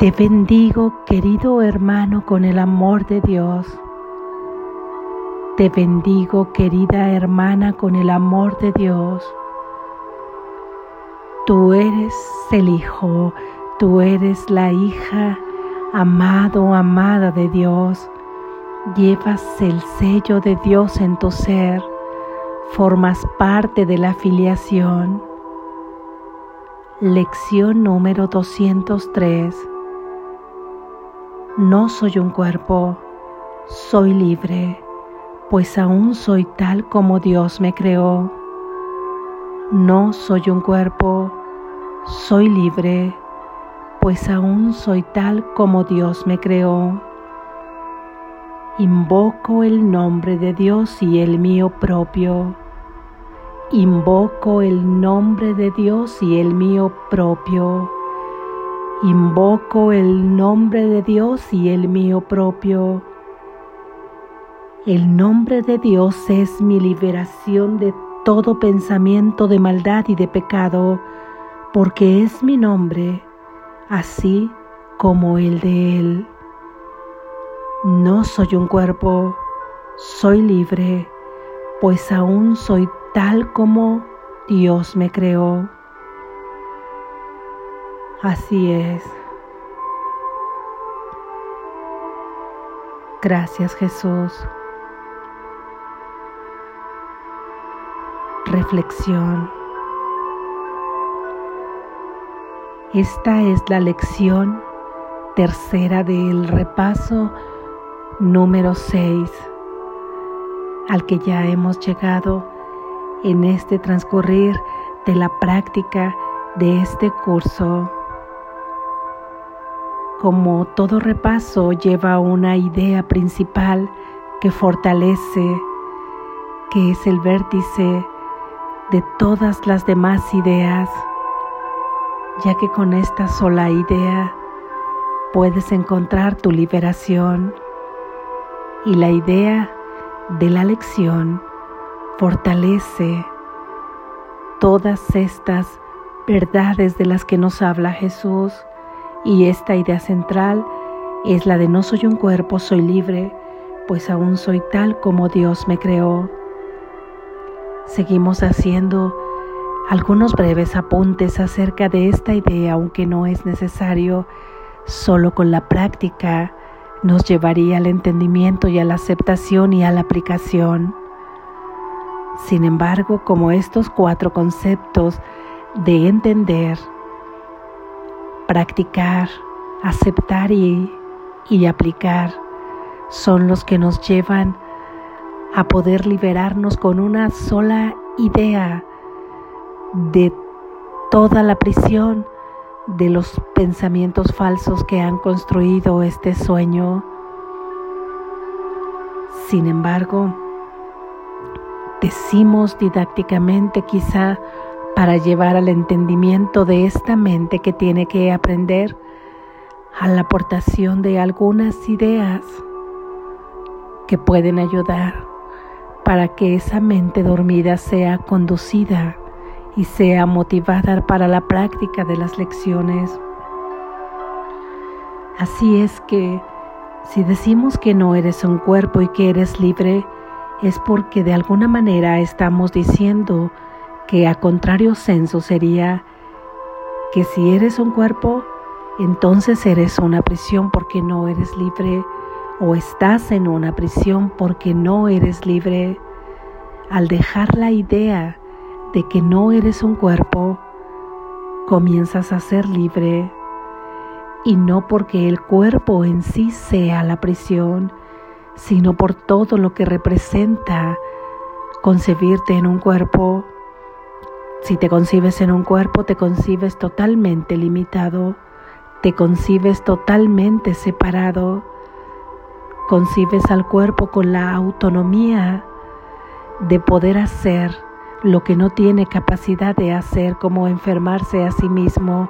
Te bendigo, querido hermano, con el amor de Dios. Te bendigo, querida hermana, con el amor de Dios. Tú eres el hijo, tú eres la hija, amado, amada de Dios. Llevas el sello de Dios en tu ser. Formas parte de la filiación. Lección número 203. No soy un cuerpo, soy libre, pues aún soy tal como Dios me creó. No soy un cuerpo, soy libre, pues aún soy tal como Dios me creó. Invoco el nombre de Dios y el mío propio. Invoco el nombre de Dios y el mío propio. Invoco el nombre de Dios y el mío propio. El nombre de Dios es mi liberación de todo pensamiento de maldad y de pecado, porque es mi nombre, así como el de Él. No soy un cuerpo, soy libre, pues aún soy tal como Dios me creó. Así es. Gracias, Jesús. Reflexión. Esta es la lección tercera del repaso número 6, al que ya hemos llegado en este transcurrir de la práctica de este curso. Como todo repaso lleva una idea principal que fortalece, que es el vértice de todas las demás ideas, ya que con esta sola idea puedes encontrar tu liberación, y la idea de la lección fortalece todas estas verdades de las que nos habla Jesús. Y esta idea central es la de no soy un cuerpo, soy libre, pues aún soy tal como Dios me creó. Seguimos haciendo algunos breves apuntes acerca de esta idea, aunque no es necesario. Solo con la práctica nos llevaría al entendimiento y a la aceptación y a la aplicación. Sin embargo, como estos 4 conceptos de entender, practicar, aceptar y aplicar son los que nos llevan a poder liberarnos con una sola idea de toda la prisión de los pensamientos falsos que han construido este sueño. Sin embargo, decimos didácticamente quizá, para llevar al entendimiento de esta mente que tiene que aprender, a la aportación de algunas ideas que pueden ayudar para que esa mente dormida sea conducida y sea motivada para la práctica de las lecciones. Así es que si decimos que no eres un cuerpo y que eres libre, es porque de alguna manera estamos diciendo que a contrario senso sería que si eres un cuerpo, entonces eres una prisión porque no eres libre, o estás en una prisión porque no eres libre. Al dejar la idea de que no eres un cuerpo, comienzas a ser libre, y no porque el cuerpo en sí sea la prisión, sino por todo lo que representa concebirte en un cuerpo. Si te concibes en un cuerpo, te concibes totalmente limitado, te concibes totalmente separado, concibes al cuerpo con la autonomía de poder hacer lo que no tiene capacidad de hacer, como enfermarse a sí mismo,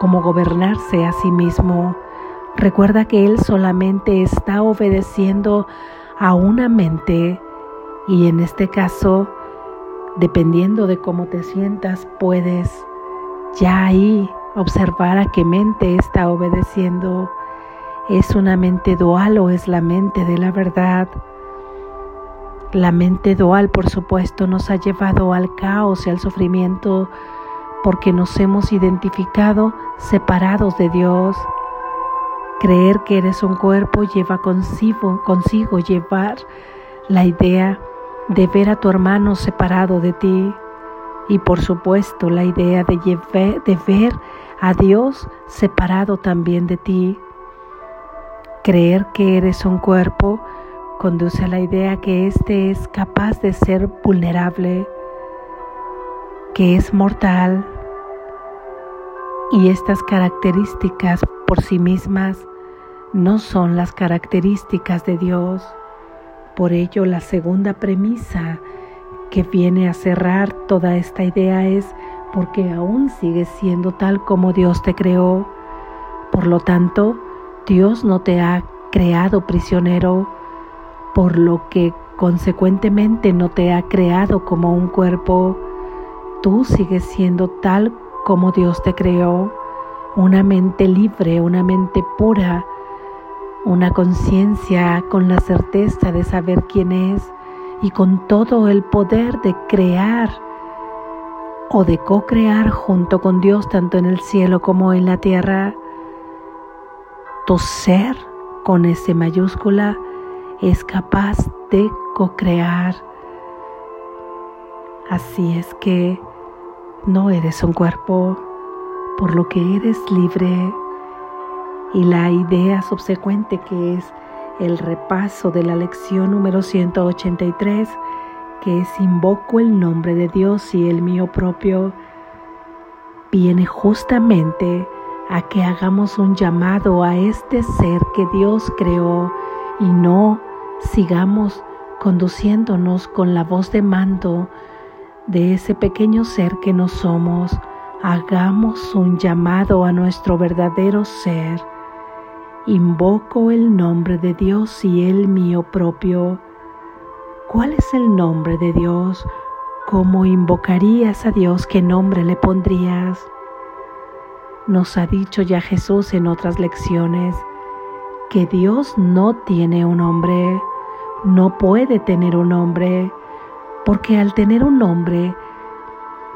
como gobernarse a sí mismo. Recuerda que él solamente está obedeciendo a una mente, y en este caso, dependiendo de cómo te sientas, puedes ya ahí observar a qué mente está obedeciendo. ¿Es una mente dual o es la mente de la verdad? La mente dual, por supuesto, nos ha llevado al caos y al sufrimiento porque nos hemos identificado separados de Dios. Creer que eres un cuerpo lleva consigo llevar la idea de ver a tu hermano separado de ti y, por supuesto, la idea de ver a Dios separado también de ti. Creer que eres un cuerpo conduce a la idea que éste es capaz de ser vulnerable, que es mortal, y estas características por sí mismas no son las características de Dios. Por ello, la segunda premisa que viene a cerrar toda esta idea es porque aún sigues siendo tal como Dios te creó. Por lo tanto, Dios no te ha creado prisionero, por lo que consecuentemente no te ha creado como un cuerpo. Tú sigues siendo tal como Dios te creó, una mente libre, una mente pura, una conciencia con la certeza de saber quién es y con todo el poder de crear o de co-crear junto con Dios tanto en el cielo como en la tierra. Tu ser, con S mayúscula, es capaz de co-crear. Así es que no eres un cuerpo, por lo que eres libre. Y la idea subsecuente, que es el repaso de la lección número 183, que es invoco el nombre de Dios y el mío propio, viene justamente a que hagamos un llamado a este ser que Dios creó y no sigamos conduciéndonos con la voz de mando de ese pequeño ser que no somos. Hagamos un llamado a nuestro verdadero ser. Invoco el nombre de Dios y el mío propio. ¿Cuál es el nombre de Dios? ¿Cómo invocarías a Dios? ¿Qué nombre le pondrías? Nos ha dicho ya Jesús en otras lecciones que Dios no tiene un nombre, no puede tener un nombre, porque al tener un nombre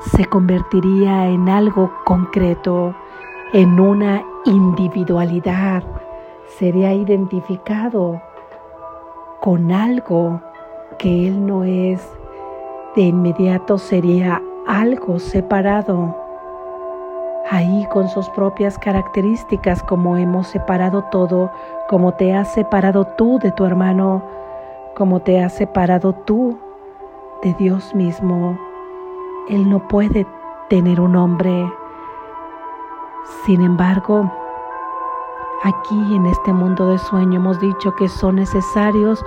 se convertiría en algo concreto, en una individualidad. Sería identificado con algo que Él no es. De inmediato sería algo separado. Ahí, con sus propias características, como hemos separado todo, como te has separado tú de tu hermano, como te has separado tú de Dios mismo. Él no puede tener un nombre. Sin embargo, aquí en este mundo de sueño hemos dicho que son necesarios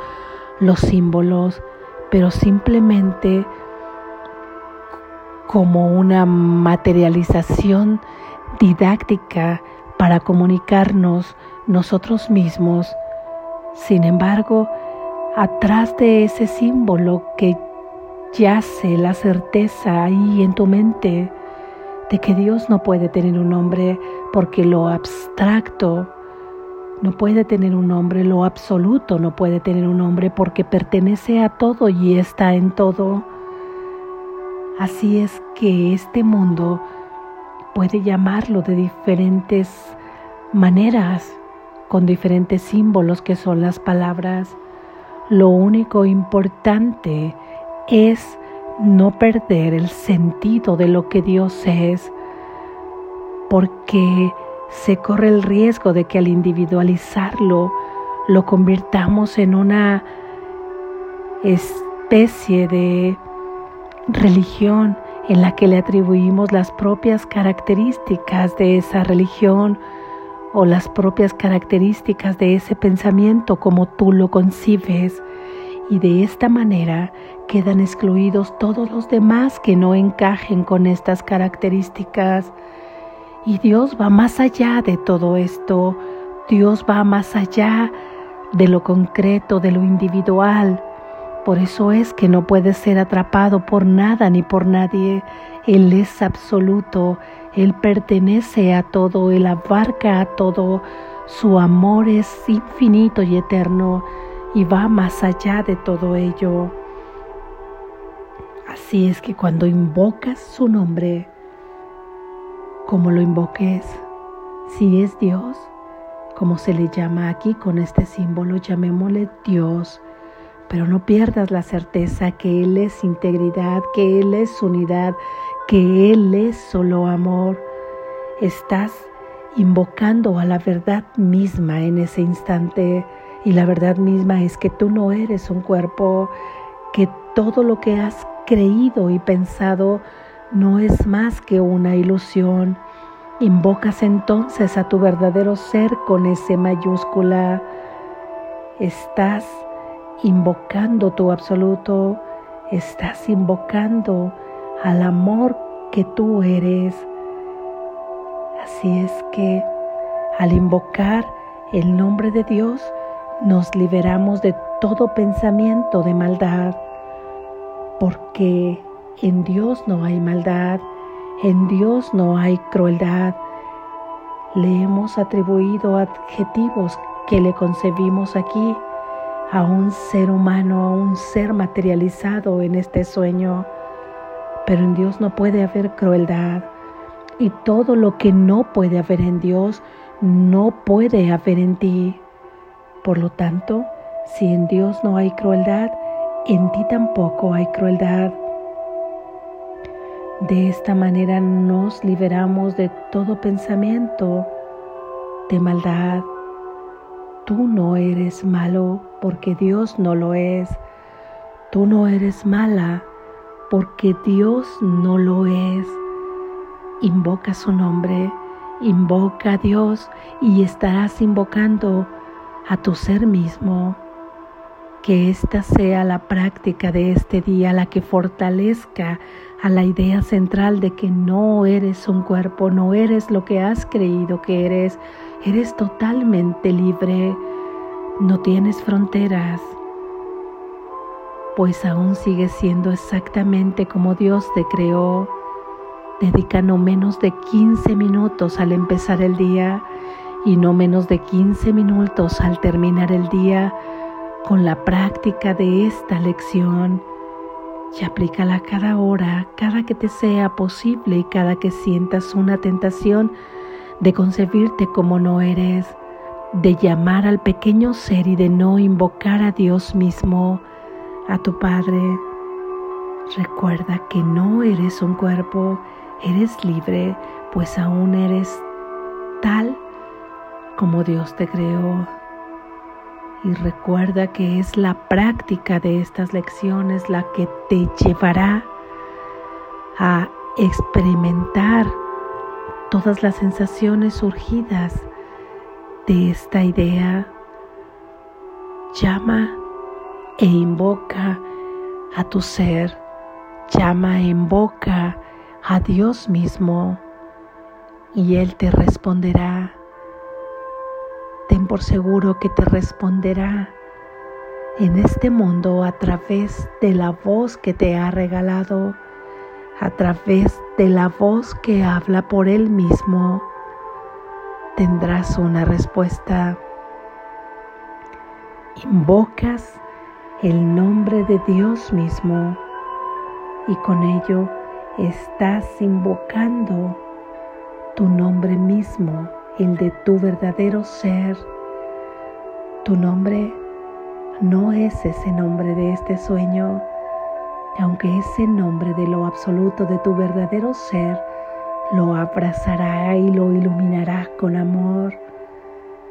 los símbolos, pero simplemente como una materialización didáctica para comunicarnos nosotros mismos. Sin embargo, atrás de ese símbolo que yace la certeza ahí en tu mente de que Dios no puede tener un nombre, porque lo abstracto no puede tener un nombre, lo absoluto no puede tener un nombre, porque pertenece a todo y está en todo. Así es que este mundo puede llamarlo de diferentes maneras, con diferentes símbolos que son las palabras. Lo único importante es no perder el sentido de lo que Dios es, porque se corre el riesgo de que al individualizarlo lo convirtamos en una especie de religión en la que le atribuimos las propias características de esa religión o las propias características de ese pensamiento como tú lo concibes. Y de esta manera quedan excluidos todos los demás que no encajen con estas características. Y Dios va más allá de todo esto. Dios va más allá de lo concreto, de lo individual. Por eso es que no puede ser atrapado por nada ni por nadie. Él es absoluto, Él pertenece a todo, Él abarca a todo. Su amor es infinito y eterno y va más allá de todo ello. Así es que cuando invocas su nombre, como lo invoques, si es Dios, como se le llama aquí con este símbolo, llamémosle Dios, pero no pierdas la certeza que Él es integridad, que Él es unidad, que Él es solo amor. Estás invocando a la verdad misma en ese instante, y la verdad misma es que tú no eres un cuerpo, que todo lo que has creído y pensado no es más que una ilusión. Invocas entonces a tu verdadero ser con S mayúscula. Estás invocando tu absoluto, estás invocando al amor que tú eres. Así es que al invocar el nombre de Dios nos liberamos de todo pensamiento de maldad, porque en Dios no hay maldad, en Dios no hay crueldad. Le hemos atribuido adjetivos que le concebimos aquí a un ser humano, a un ser materializado en este sueño. Pero en Dios no puede haber crueldad, y todo lo que no puede haber en Dios no puede haber en ti. Por lo tanto, si en Dios no hay crueldad, en ti tampoco hay crueldad. De esta manera nos liberamos de todo pensamiento de maldad. Tú no eres malo porque Dios no lo es. Tú no eres mala porque Dios no lo es. Invoca su nombre, invoca a Dios y estarás invocando a tu ser mismo. Que esta sea la práctica de este día, la que fortalezca a la idea central de que no eres un cuerpo, no eres lo que has creído que eres. Eres totalmente libre, no tienes fronteras, pues aún sigues siendo exactamente como Dios te creó. Dedica no menos de 15 minutos al empezar el día y no menos de 15 minutos al terminar el día con la práctica de esta lección, y aplícala cada hora, cada que te sea posible y cada que sientas una tentación de concebirte como no eres, de llamar al pequeño ser y de no invocar a Dios mismo, a tu Padre. Recuerda que no eres un cuerpo, eres libre, pues aún eres tal como Dios te creó. Y recuerda que es la práctica de estas lecciones la que te llevará a experimentar todas las sensaciones surgidas de esta idea. Llama e invoca a tu ser, llama e invoca a Dios mismo y Él te responderá. Ten por seguro que te responderá en este mundo a través de la voz que te ha regalado, a través de la voz que habla por Él mismo. Tendrás una respuesta. Invocas el nombre de Dios mismo y con ello estás invocando tu nombre mismo, el de tu verdadero ser. Tu nombre no es ese nombre de este sueño, aunque ese nombre de lo absoluto de tu verdadero ser lo abrazará y lo iluminará con amor.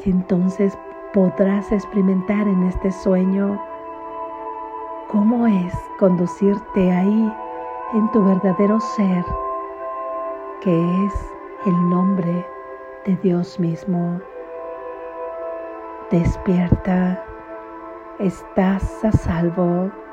Y entonces podrás experimentar en este sueño cómo es conducirte ahí en tu verdadero ser, que es el nombre de Dios mismo. Despierta, estás a salvo.